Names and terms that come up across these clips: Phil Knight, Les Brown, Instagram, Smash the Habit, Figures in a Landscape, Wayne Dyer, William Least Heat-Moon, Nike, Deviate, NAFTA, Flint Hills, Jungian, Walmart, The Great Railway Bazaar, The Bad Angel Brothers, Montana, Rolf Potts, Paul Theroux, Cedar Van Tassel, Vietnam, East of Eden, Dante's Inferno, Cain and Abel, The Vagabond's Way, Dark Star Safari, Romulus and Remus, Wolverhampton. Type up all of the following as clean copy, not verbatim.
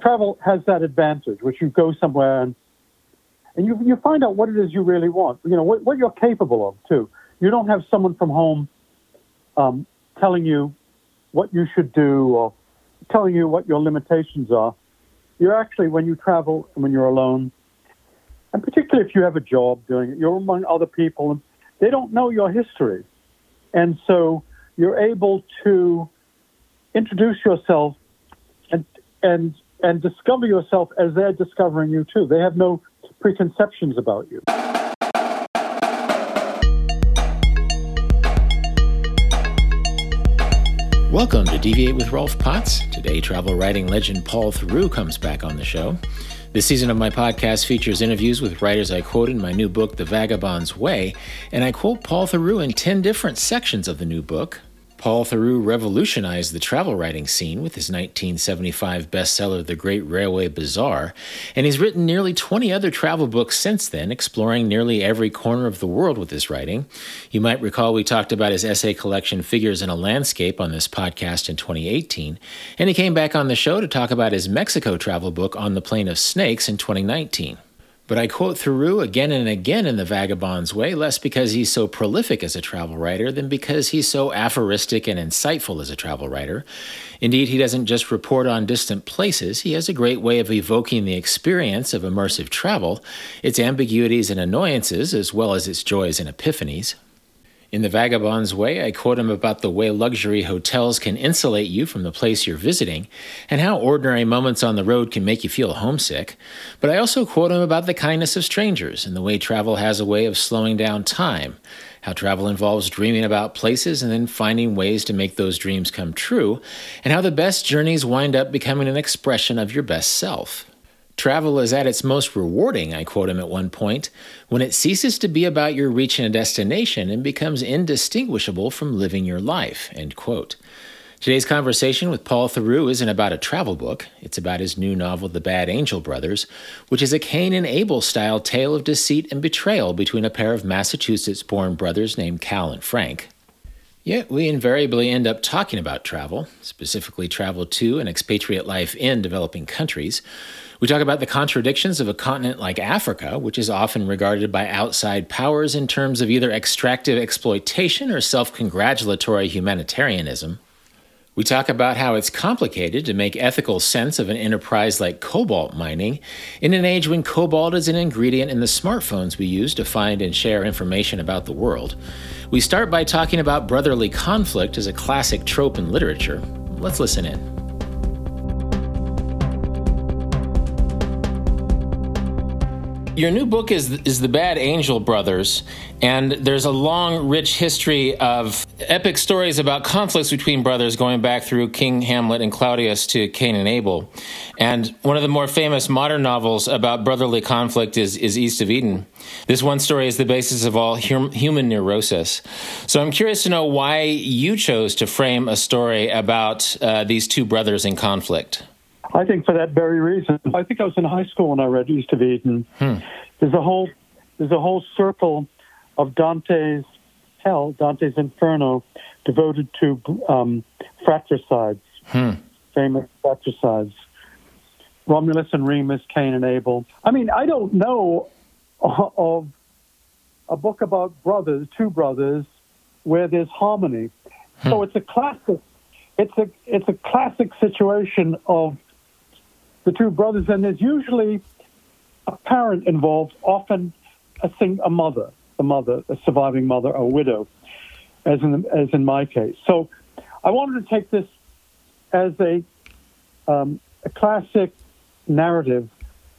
travel has that advantage, which you go somewhere and you find out what it is you really want, you know, what you're capable of, too. You don't have someone from home telling you what you should do or telling you what your limitations are. You're actually, when you travel and when you're alone, and particularly if you have a job doing it, you're among other people, and they don't know your history. And so you're able to introduce yourself and discover yourself as they're discovering you, too. They have no preconceptions about you. Welcome to Deviate with Rolf Potts. Today, travel writing legend Paul Theroux comes back on the show. This season of my podcast features interviews with writers I quote in my new book, The Vagabond's Way, and I quote Paul Theroux in 10 different sections of the new book. Paul Theroux revolutionized the travel writing scene with his 1975 bestseller, The Great Railway Bazaar, and he's written nearly 20 other travel books since then, exploring nearly every corner of the world with his writing. You might recall we talked about his essay collection, Figures in a Landscape, on this podcast in 2018, and he came back on the show to talk about his Mexico travel book, On the Plain of Snakes, in 2019. But I quote Theroux again and again in The Vagabond's Way, less because he's so prolific as a travel writer than because he's so aphoristic and insightful as a travel writer. Indeed, he doesn't just report on distant places. He has a great way of evoking the experience of immersive travel, its ambiguities and annoyances, as well as its joys and epiphanies. In The Vagabond's Way, I quote him about the way luxury hotels can insulate you from the place you're visiting and how ordinary moments on the road can make you feel homesick. But I also quote him about the kindness of strangers and the way travel has a way of slowing down time, how travel involves dreaming about places and then finding ways to make those dreams come true, and how the best journeys wind up becoming an expression of your best self. Travel is at its most rewarding, I quote him at one point, when it ceases to be about your reaching a destination and becomes indistinguishable from living your life, end quote. Today's conversation with Paul Theroux isn't about a travel book. It's about his new novel, The Bad Angel Brothers, which is a Cain and Abel-style tale of deceit and betrayal between a pair of Massachusetts-born brothers named Cal and Frank. Yet we invariably end up talking about travel, specifically travel to and expatriate life in developing countries. We talk about the contradictions of a continent like Africa, which is often regarded by outside powers in terms of either extractive exploitation or self-congratulatory humanitarianism. We talk about how it's complicated to make ethical sense of an enterprise like cobalt mining in an age when cobalt is an ingredient in the smartphones we use to find and share information about the world. We start by talking about brotherly conflict as a classic trope in literature. Let's listen in. Your new book is The Bad Angel Brothers, and there's a long, rich history of epic stories about conflicts between brothers going back through King Hamlet and Claudius to Cain and Abel. And one of the more famous modern novels about brotherly conflict is East of Eden. This one story is the basis of all human neurosis. So I'm curious to know why you chose to frame a story about these two brothers in conflict. I think for that very reason. I think I was in high school when I read East of Eden. There's a whole circle of Dante's hell, Dante's Inferno, devoted to fratricides, famous fratricides. Romulus and Remus, Cain and Abel. I mean, I don't know of a book about brothers, two brothers, where there's harmony. So it's a classic. It's a classic situation of the two brothers, and there's usually a parent involved, often a surviving mother, a widow, as in my case. So I wanted to take this as a classic narrative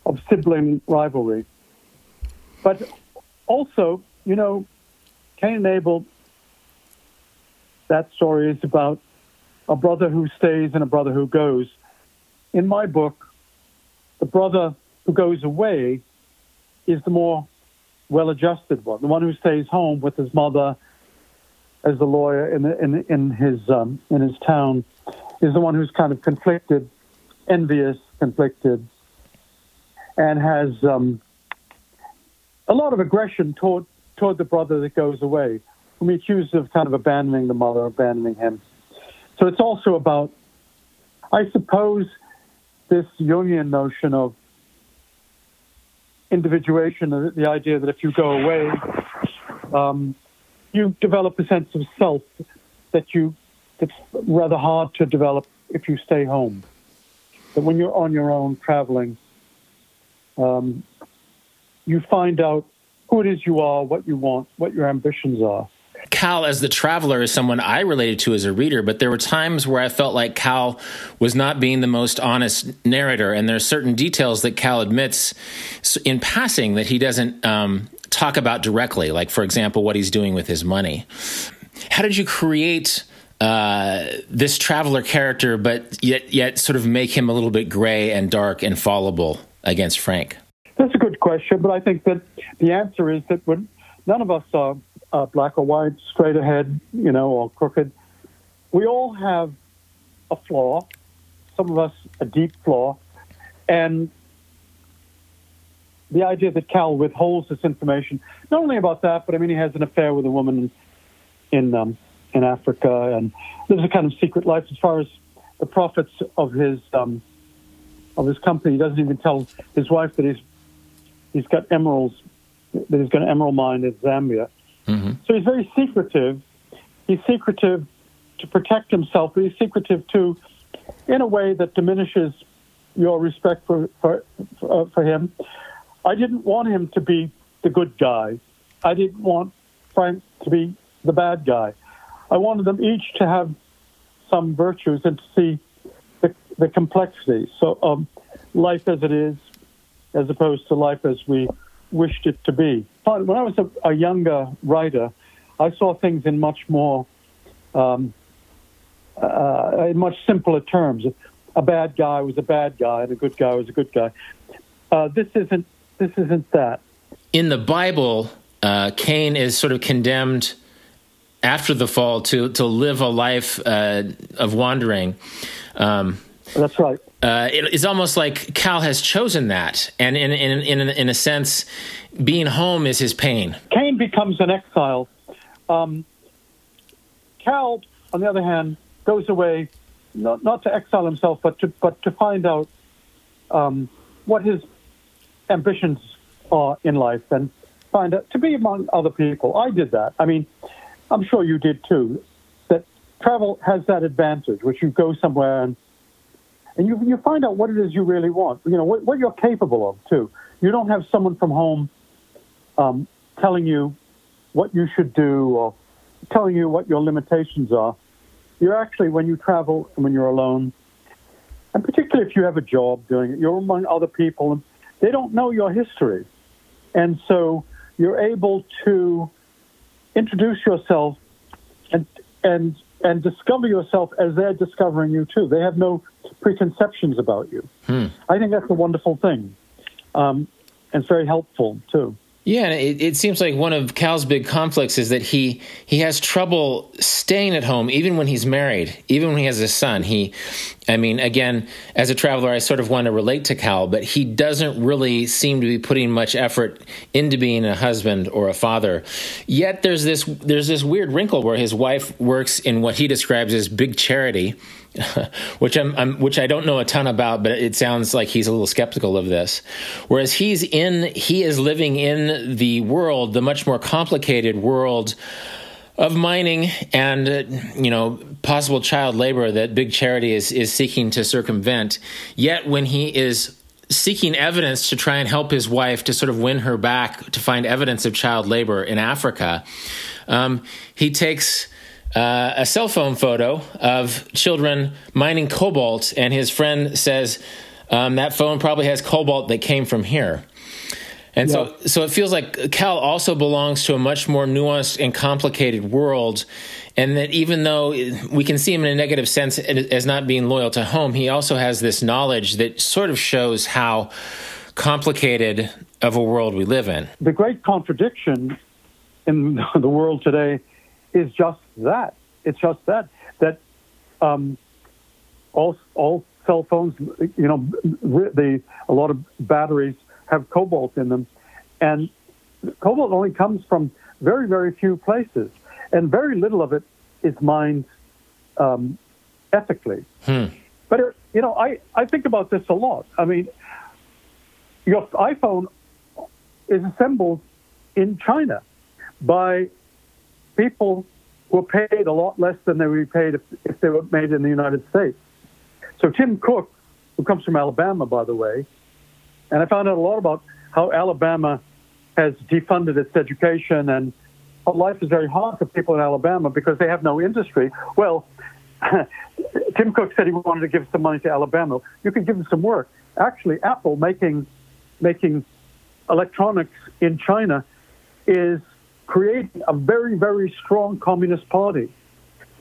of sibling rivalry. But also, you know, Cain and Abel, that story is about a brother who stays and a brother who goes. In my book, the brother who goes away is the more well-adjusted one, the one who stays home with his mother as the lawyer in his town, is the one who's kind of conflicted, envious, conflicted, and has a lot of aggression toward the brother that goes away, whom he accuses of kind of abandoning the mother, abandoning him. So it's also about, I suppose, this Jungian notion of individuation, the idea that if you go away, you develop a sense of self that's rather hard to develop if you stay home. But when you're on your own traveling, you find out who it is you are, what you want, what your ambitions are. Cal, as the traveler, is someone I related to as a reader, but there were times where I felt like Cal was not being the most honest narrator, and there are certain details that Cal admits in passing that he doesn't talk about directly, like, for example, what he's doing with his money. How did you create this traveler character, but yet sort of make him a little bit gray and dark and fallible against Frank? That's a good question, but I think that the answer is that when none of us are black or white, straight ahead, or crooked. We all have a flaw, some of us a deep flaw, and the idea that Cal withholds this information, not only about that, but I mean, he has an affair with a woman in Africa, and lives a kind of secret life. As far as the profits of his company, he doesn't even tell his wife that he's got emeralds, that he's got an emerald mine in Zambia. Mm-hmm. So he's very secretive. He's secretive to protect himself, but he's secretive, too, in a way that diminishes your respect for him. I didn't want him to be the good guy. I didn't want Frank to be the bad guy. I wanted them each to have some virtues and to see the complexity. So life as it is, as opposed to life as we wished it to be. But when I was a younger writer, I saw things in much more, in much simpler terms. A bad guy was a bad guy, and a good guy was a good guy. This isn't that. In the Bible, Cain is sort of condemned after the fall to live a life of wandering. That's right. It's almost like Cal has chosen that, and in a sense, being home is his pain. Cain becomes an exile. Cal, on the other hand, goes away not to exile himself, but to find out what his ambitions are in life, and find out to be among other people. I did that. I mean, I'm sure you did too. That travel has that advantage, which you go somewhere and you find out what it is you really want, what you're capable of, too. You don't have someone from home telling you what you should do or telling you what your limitations are. You're actually, when you travel and when you're alone, and particularly if you have a job doing it, you're among other people, and they don't know your history. And so you're able to introduce yourself and discover yourself as they're discovering you, too. They have no preconceptions about you. I think that's a wonderful thing, and very helpful, too. Yeah, and it seems like one of Cal's big conflicts is that he has trouble staying at home, even when he's married, even when he has a son. Again, as a traveler, I sort of want to relate to Cal, but he doesn't really seem to be putting much effort into being a husband or a father. Yet there's this weird wrinkle where his wife works in what he describes as big charity, which I don't know a ton about, but it sounds like he's a little skeptical of this. Whereas he is living in the world, the much more complicated world of mining and possible child labor that big charity is seeking to circumvent. Yet when he is seeking evidence to try and help his wife to sort of win her back to find evidence of child labor in Africa, he takes a cell phone photo of children mining cobalt, and his friend says, that phone probably has cobalt that came from here. And yeah. So it feels like Cal also belongs to a much more nuanced and complicated world, and that even though we can see him in a negative sense as not being loyal to home, he also has this knowledge that sort of shows how complicated of a world we live in. The great contradiction in the world today is just that. It's just that all cell phones, a lot of batteries have cobalt in them, and cobalt only comes from very, very few places, and very little of it is mined ethically. But you know, I think about this a lot. I mean, your iPhone is assembled in China by people who are paid a lot less than they would be paid if they were made in the United States. So Tim Cook, who comes from Alabama, by the way, and I found out a lot about how Alabama has defunded its education and how life is very hard for people in Alabama because they have no industry. Well, Tim Cook said he wanted to give some money to Alabama. You could give them some work. Actually, Apple making electronics in China is creating a very, very strong communist party.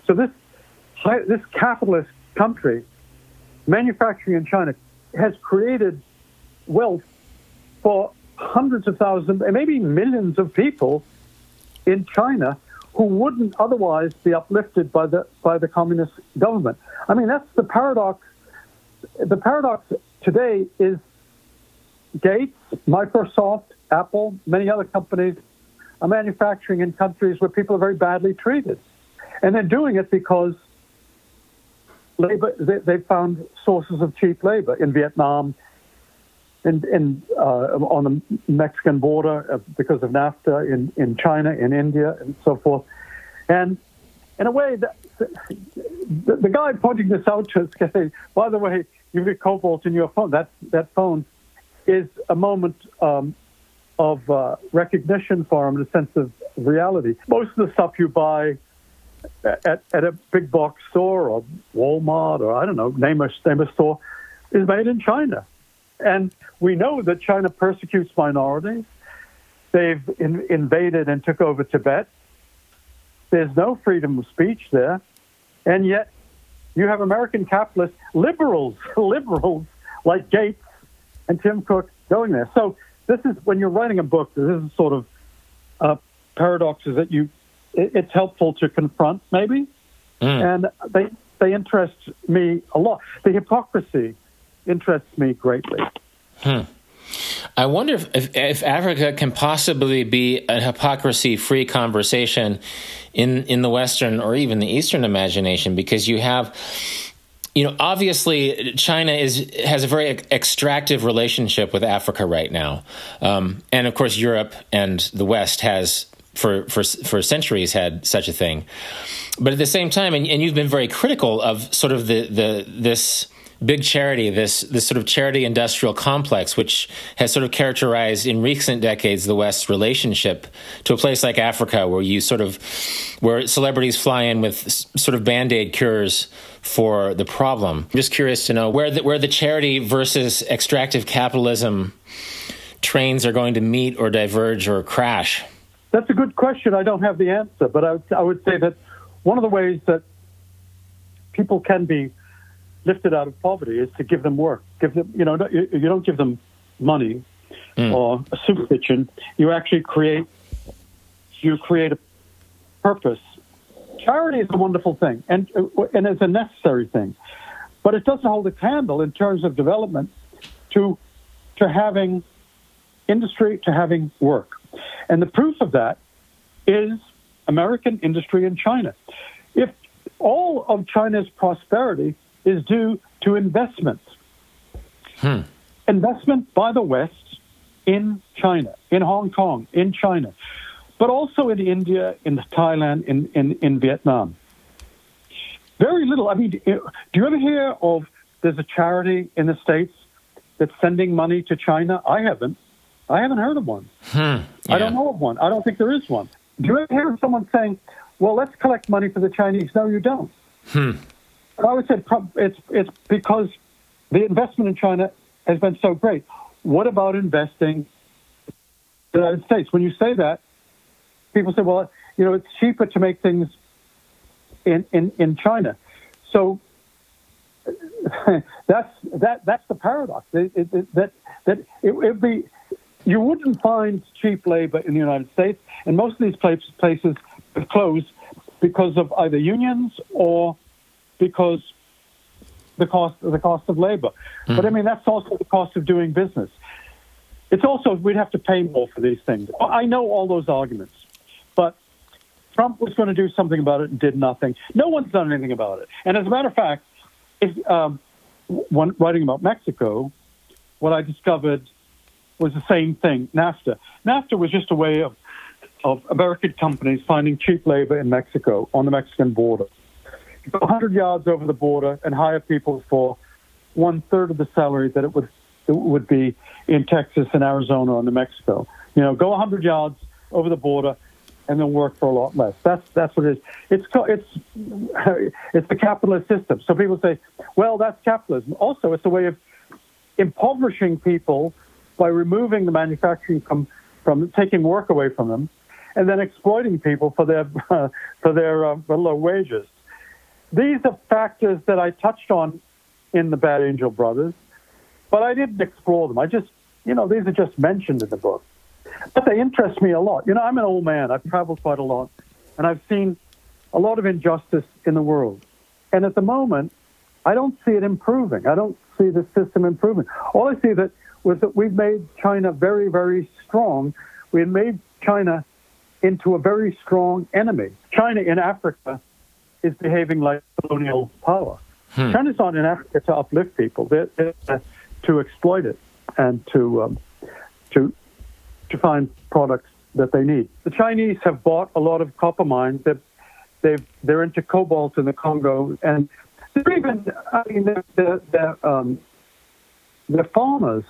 So this capitalist country, manufacturing in China, has created wealth for hundreds of thousands and maybe millions of people in China who wouldn't otherwise be uplifted by the communist government. I mean, that's the paradox. The paradox today is Gates, Microsoft, Apple, many other companies are manufacturing in countries where people are very badly treated. And they're doing it because labor, they found sources of cheap labor in Vietnam, in on the Mexican border because of NAFTA, in China, in India, and so forth. And in a way, the guy pointing this out to us can say, by the way, you've got cobalt in your phone. That phone is a moment of recognition for him, a sense of reality. Most of the stuff you buy at a big box store or Walmart or, I don't know, name a store, is made in China. And we know that China persecutes minorities. They've invaded and took over Tibet. There's no freedom of speech there. And yet you have American capitalists, liberals like Gates and Tim Cook going there. So this is, when you're writing a book, this is sort of paradoxes that it's helpful to confront, maybe. Mm. And they interest me a lot. The hypocrisy interests me greatly. Hmm. I wonder if Africa can possibly be a hypocrisy-free conversation in the Western or even the Eastern imagination, because you have, you know, obviously China has a very extractive relationship with Africa right now, and of course Europe and the West has for centuries had such a thing. But at the same time, and you've been very critical of sort of this big charity, this sort of charity industrial complex, which has sort of characterized in recent decades the West's relationship to a place like Africa, where celebrities fly in with sort of Band-Aid cures for the problem. I'm just curious to know where the charity versus extractive capitalism trains are going to meet or diverge or crash. That's a good question. I don't have the answer, but I would say that one of the ways that people can be lifted out of poverty is to give them work. Give them, you know, you don't give them money or a soup kitchen. You actually create a purpose. Charity is a wonderful thing, and it's a necessary thing, but it doesn't hold a candle in terms of development to having industry, to having work. And the proof of that is American industry in China. If all of China's prosperity is due to investment. Hmm. Investment by the West in China, in Hong Kong, in China, but also in India, in Thailand, in Vietnam. Very little. I mean, do you ever hear of there's a charity in the States that's sending money to China? I haven't heard of one. Hmm. Yeah. I don't know of one. I don't think there is one. Do you ever hear of someone saying, well, let's collect money for the Chinese? No, you don't. Hmm. I would say it's because the investment in China has been so great. What about investing in the United States? When you say that, people say, well, you know, it's cheaper to make things in China. So that's the paradox. You wouldn't find cheap labor in the United States, and most of these places close because of either unions or because the cost of labor. Mm. But I mean, that's also the cost of doing business. It's also, we'd have to pay more for these things. I know all those arguments, but Trump was going to do something about it and did nothing. No one's done anything about it. And as a matter of fact, writing about Mexico, what I discovered was the same thing, NAFTA. NAFTA was just a way of American companies finding cheap labor in Mexico, on the Mexican border. You go 100 yards over the border and hire people for one-third of the salary that it would be in Texas and Arizona or New Mexico. You know, go 100 yards over the border and then work for a lot less. That's what it is. It's the capitalist system. So people say, well, that's capitalism. Also, it's a way of impoverishing people by removing the manufacturing from taking work away from them, and then exploiting people for their low wages. These are factors that I touched on in The Bad Angel Brothers, but I didn't explore them. I just, these are just mentioned in the book. But they interest me a lot. I'm an old man. I've traveled quite a lot, and I've seen a lot of injustice in the world. And at the moment, I don't see it improving. I don't see the system improving. All I see was that we've made China very, very strong. We made China into a very strong enemy. China in Africa is behaving like colonial power. China's not in Africa to uplift people. They're to exploit it and to find products that they need. The Chinese have bought a lot of copper mines. They're into cobalt in the Congo, and they're even, they're farmers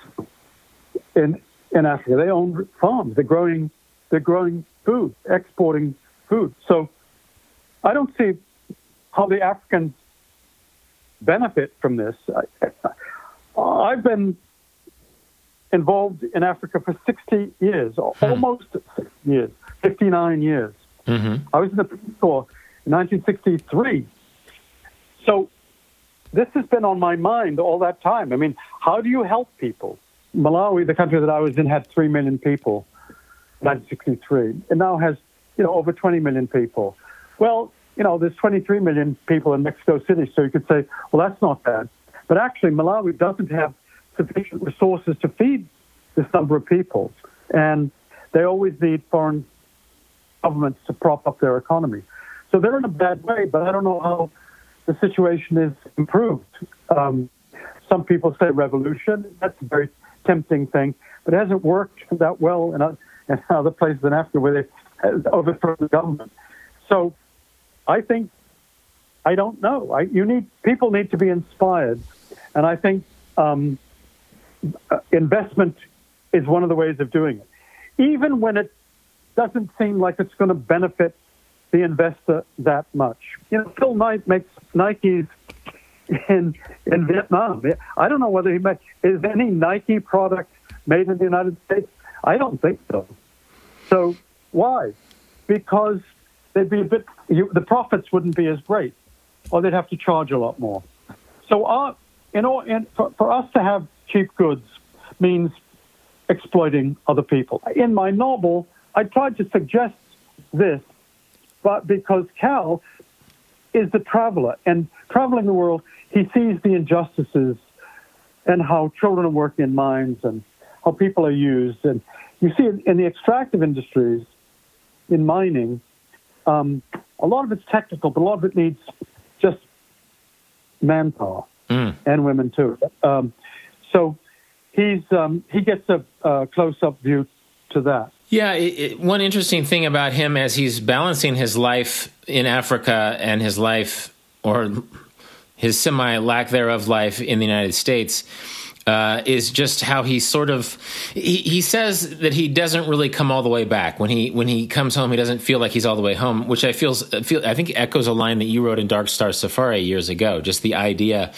in Africa. They own farms. They're growing food, exporting food. So I don't see how the Africans benefit from this. I've been involved in Africa for 60 years, almost 60 years, 59 years. Mm-hmm. I was in the Peace Corps in 1963. So this has been on my mind all that time. I mean, how do you help people? Malawi, the country that I was in, had 3 million people in 1963. It now has, over 20 million people. Well, there's 23 million people in Mexico City, so you could say, well, that's not bad. But actually, Malawi doesn't have sufficient resources to feed this number of people, and they always need foreign governments to prop up their economy. So they're in a bad way, but I don't know how the situation is improved. Some people say revolution. That's a very tempting thing, but it hasn't worked that well in other places in Africa where they've overthrown the government. So I think, I don't know. People need to be inspired, and I think investment is one of the ways of doing it. Even when it doesn't seem like it's going to benefit the investor that much. Phil Knight makes Nikes in Vietnam. I don't know whether he makes... Is any Nike product made in the United States? I don't think so. So why? Because they'd be the profits wouldn't be as great, or they'd have to charge a lot more. So for us to have cheap goods means exploiting other people. In my novel, I tried to suggest this, but because Cal is the traveler, and traveling the world, he sees the injustices and how children are working in mines and how people are used. And you see in the extractive industries, in mining, a lot of it's technical, but a lot of it needs just manpower and women too. So he gets a close-up view to that. Yeah, one interesting thing about him as he's balancing his life in Africa and his life, or his semi-lack thereof life in the United States, is just how he sort of, he says that he doesn't really come all the way back. When he comes home, he doesn't feel like he's all the way home, which I think echoes a line that you wrote in Dark Star Safari years ago, just the idea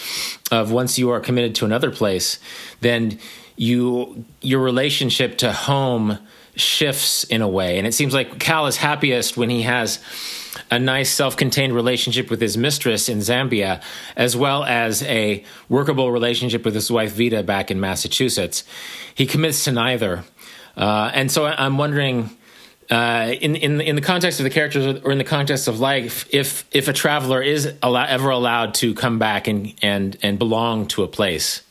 of once you are committed to another place, then your relationship to home shifts in a way. And it seems like Cal is happiest when he has a nice self-contained relationship with his mistress in Zambia, as well as a workable relationship with his wife Vita back in Massachusetts. He commits to neither. And so I'm wondering, in the context of the characters or in the context of life, if a traveler is ever allowed to come back and belong to a place.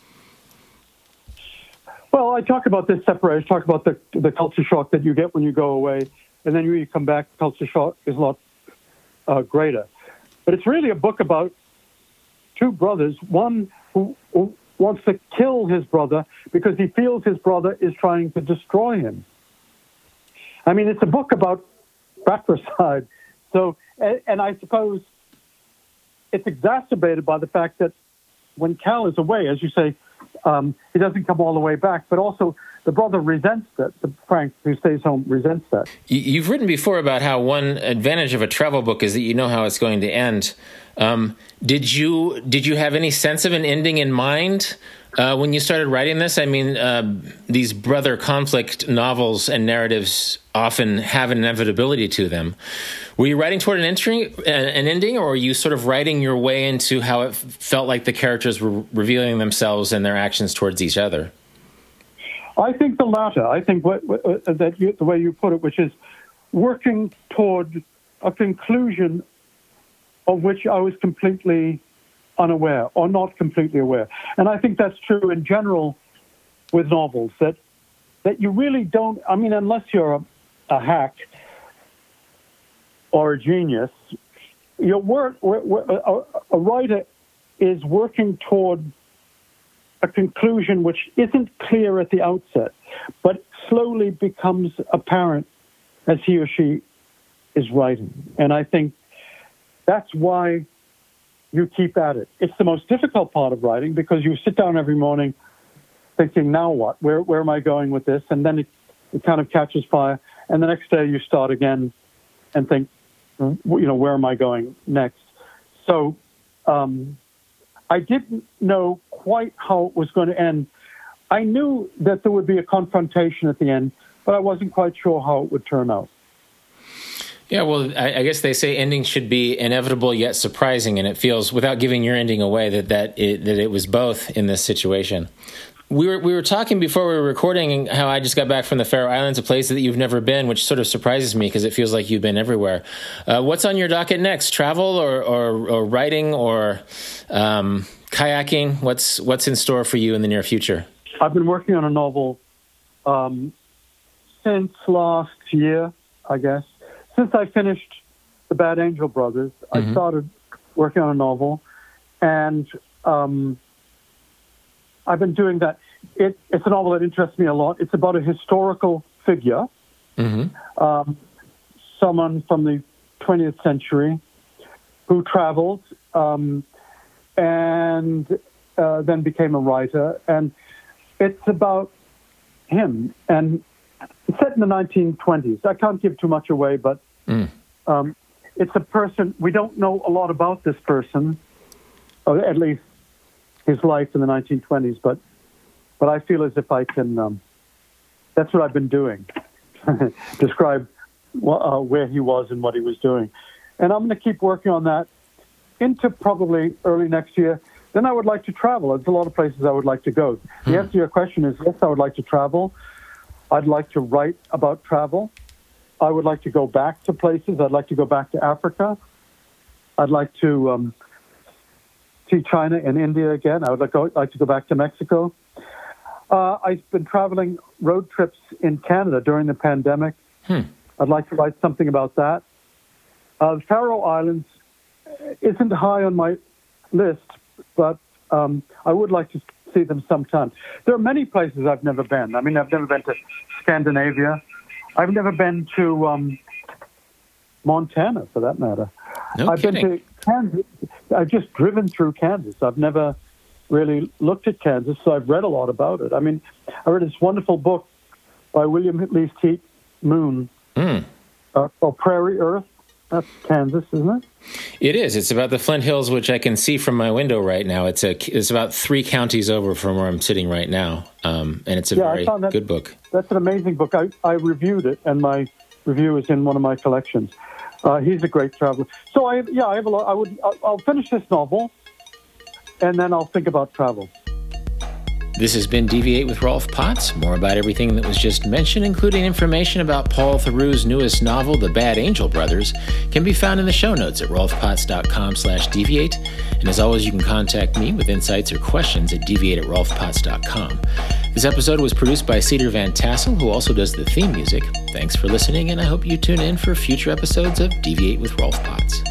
Well, I talk about this separation. I talk about the culture shock that you get when you go away, and then when you come back, culture shock is a lot greater. But it's really a book about two brothers. One who wants to kill his brother because he feels his brother is trying to destroy him. I mean, it's a book about fratricide. So, and I suppose it's exacerbated by the fact that when Cal is away, as you say, he doesn't come all the way back, but also the brother resents that. Frank, who stays home, resents that. You've written before about how one advantage of a travel book is that you know how it's going to end. Did you have any sense of an ending in mind when you started writing this? I mean, these brother conflict novels and narratives often have an inevitability to them. Were you writing toward an ending, or were you sort of writing your way into how it felt like the characters were revealing themselves and their actions towards each other? I think the latter. I think the way you put it, which is working toward a conclusion of which I was completely unaware or not completely aware. And I think that's true in general with novels, that you really don't, I mean, unless you're a hack or a genius, your work, a writer is working toward a conclusion which isn't clear at the outset, but slowly becomes apparent as he or she is writing. And I think that's why you keep at it. It's the most difficult part of writing, because you sit down every morning thinking, now what? Where am I going with this? And then it kind of catches fire. And the next day you start again and think, where am I going next? So I didn't know quite how it was going to end. I knew that there would be a confrontation at the end, but I wasn't quite sure how it would turn out. Yeah, well, I guess they say endings should be inevitable yet surprising, and it feels, without giving your ending away, that it was both in this situation. We were talking before we were recording how I just got back from the Faroe Islands, a place that you've never been, which sort of surprises me because it feels like you've been everywhere. What's on your docket next? Travel or writing or kayaking? What's in store for you in the near future? I've been working on a novel since last year, I guess. Since I finished The Bad Angel Brothers, mm-hmm. I started working on a novel, and I've been doing that. It's a novel that interests me a lot. It's about a historical figure, mm-hmm. Someone from the 20th century who traveled and then became a writer. And it's about him, and it's set in the 1920s. I can't give too much away, but it's a person. We don't know a lot about this person, or at least his life in the 1920s, but I feel as if I can, that's what I've been doing, describe where he was and what he was doing. And I'm going to keep working on that into probably early next year. Then I would like to travel. There's a lot of places I would like to go. The answer to your question is, yes, I would like to travel. I'd like to write about travel. I would like to go back to places. I'd like to go back to Africa. I'd like to see China and India again. I would like to go back to Mexico. I've been traveling road trips in Canada during the pandemic. I'd like to write something about that. The Faroe Islands isn't high on my list, but I would like to see them sometime. There are many places I've never been. I mean, I've never been to Scandinavia. I've never been to Montana, for that matter. No kidding. I've been to Kansas. I've just driven through Kansas. I've never really looked at Kansas, so I've read a lot about it. I mean, I read this wonderful book by William Least Heat-Moon called Prairie Earth. That's Kansas, isn't it? It is. It's about the Flint Hills, which I can see from my window right now. It's about 3 counties over from where I'm sitting right now, and it's a good book. That's an amazing book. I reviewed it, and my review is in one of my collections. He's a great traveler. So I have a lot. I'll finish this novel, and then I'll think about travel. This has been Deviate with Rolf Potts. More about everything that was just mentioned, including information about Paul Theroux's newest novel, The Bad Angel Brothers, can be found in the show notes at rolfpotts.com/deviate. And as always, you can contact me with insights or questions at deviate@rolfpotts.com. This episode was produced by Cedar Van Tassel, who also does the theme music. Thanks for listening, and I hope you tune in for future episodes of Deviate with Rolf Potts.